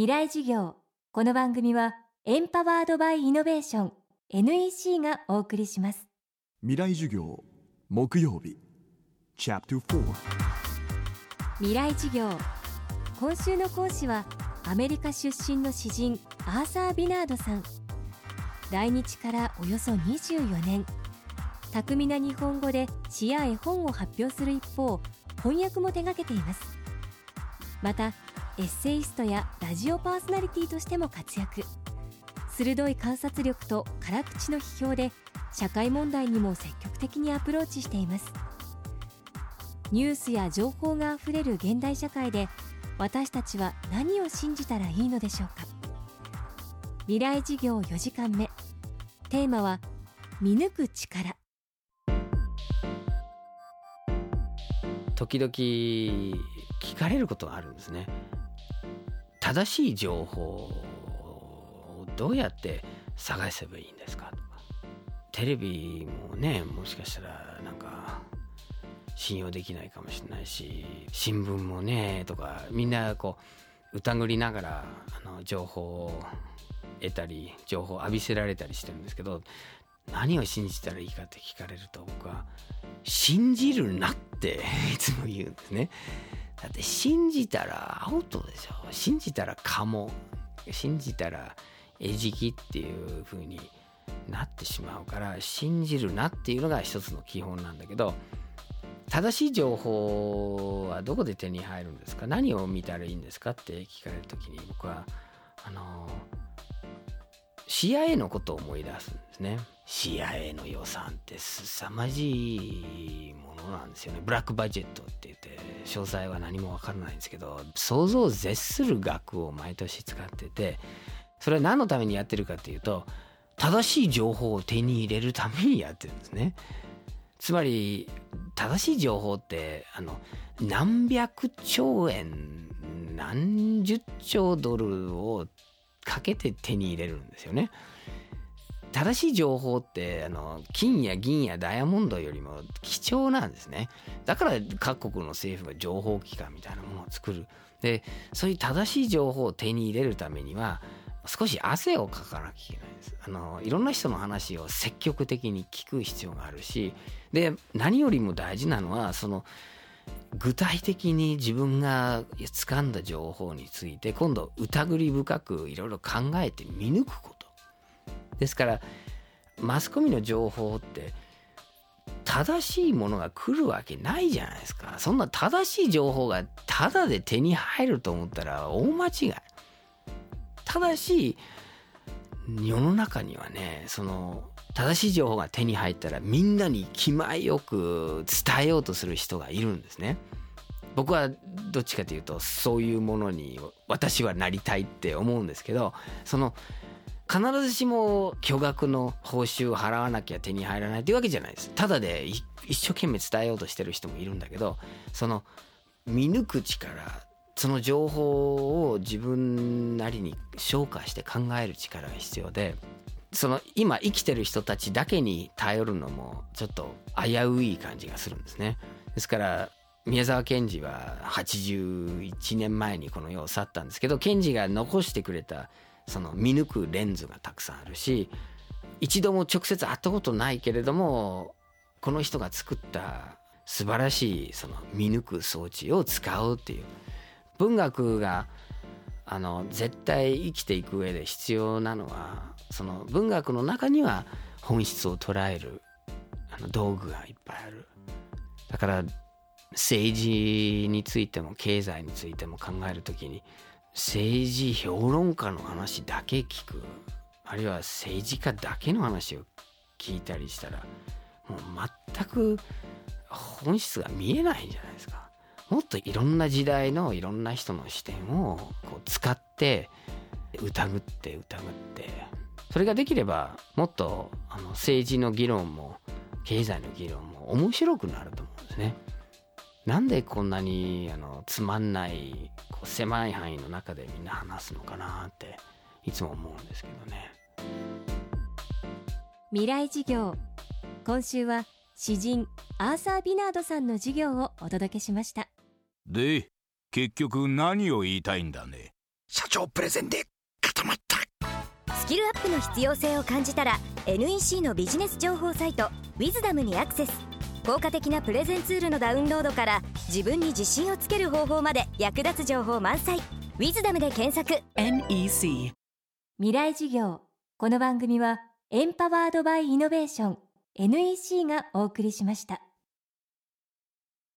未来事業。この番組はエンパワードバイイノベーション NEC がお送りします。未来事業木曜日チャプター4未来事業。今週の講師はアメリカ出身の詩人アーサー・ビナードさん。来日からおよそ24年、巧みな日本語で詩や絵本を発表する一方、翻訳も手掛けています。またエッセイストやラジオパーソナリティとしても活躍。鋭い観察力と辛口の批評で社会問題にも積極的にアプローチしています。ニュースや情報があふれる現代社会で、私たちは何を信じたらいいのでしょうか。未来事業4時間目、テーマは見抜く力。時々聞かれることがあるんですね。正しい情報をどうやって探せばいいんですかとか、テレビもね、もしかしたらなんか信用できないかもしれないし、新聞もねとか、みんなこう疑りながら情報を得たり情報を浴びせられたりしてるんですけど、何を信じたらいいかって聞かれると、僕は信じるなっていつも言うんですね。だって信じたらアウトでしょ。信じたらカモ、信じたら餌食っていう風になってしまうから、信じるなっていうのが一つの基本なんだけど、正しい情報はどこで手に入るんですか、何を見たらいいんですかって聞かれるときに、僕はCIA のことを思い出すんですね。CIA の予算って凄まじいものなんですよね。ブラックバジェットって言って、詳細は何も分からないんですけど、想像を絶する額を毎年使ってて、それは何のためにやってるかっていうと、正しい情報を手に入れるためにやってるんですね。つまり正しい情報って何百兆円何十兆ドルをかけて手に入れるんですよね。正しい情報って金や銀やダイヤモンドよりも貴重なんですね。だから各国の政府が情報機関みたいなものを作る。で、そういう正しい情報を手に入れるためには少し汗をかかなきゃいけないんです。いろんな人の話を積極的に聞く必要があるし、で何よりも大事なのは、その具体的に自分が掴んだ情報について今度疑り深くいろいろ考えて見抜くこと。ですからマスコミの情報って正しいものが来るわけないじゃないですか。そんな正しい情報がただで手に入ると思ったら大間違い。正しい世の中にはね、その正しい情報が手に入ったらみんなに気前よく伝えようとする人がいるんですね。僕はどっちかというとそういうものに私はなりたいって思うんですけど、その必ずしも巨額の報酬を払わなきゃ手に入らないというわけじゃないです。ただで一生懸命伝えようとしてる人もいるんだけど、その見抜く力、その情報を自分なりに消化して考える力が必要で、その今生きてる人たちだけに頼るのもちょっと危うい感じがするんですね。ですから宮沢賢治は81年前にこの世を去ったんですけど、賢治が残してくれたその見抜くレンズがたくさんあるし、一度も直接会ったことないけれども、この人が作った素晴らしいその見抜く装置を使うっていう、文学が絶対生きていく上で必要なのは、その文学の中には本質を捉える道具がいっぱいある。だから政治についても経済についても考えるときに、政治評論家の話だけ聞く、あるいは政治家だけの話を聞いたりしたら、もう全く本質が見えないんじゃないですか。もっといろんな時代のいろんな人の視点をこう使って疑って、それができればもっと政治の議論も経済の議論も面白くなると思うんですね。なんでこんなにつまんないこう狭い範囲の中でみんな話すのかなっていつも思うんですけどね。未来事業。今週は詩人アーサー・ビナードさんの授業をお届けしました。で、結局何を言いたいんだね。社長プレゼンで固まった。スキルアップの必要性を感じたら NEC のビジネス情報サイトウィズダムにアクセス。効果的なプレゼンツールのダウンロードから自分に自信をつける方法まで役立つ情報満載。ウィズダムで検索。 NEC 未来事業。この番組はエンパワードバイイノベーション NEC がお送りしました。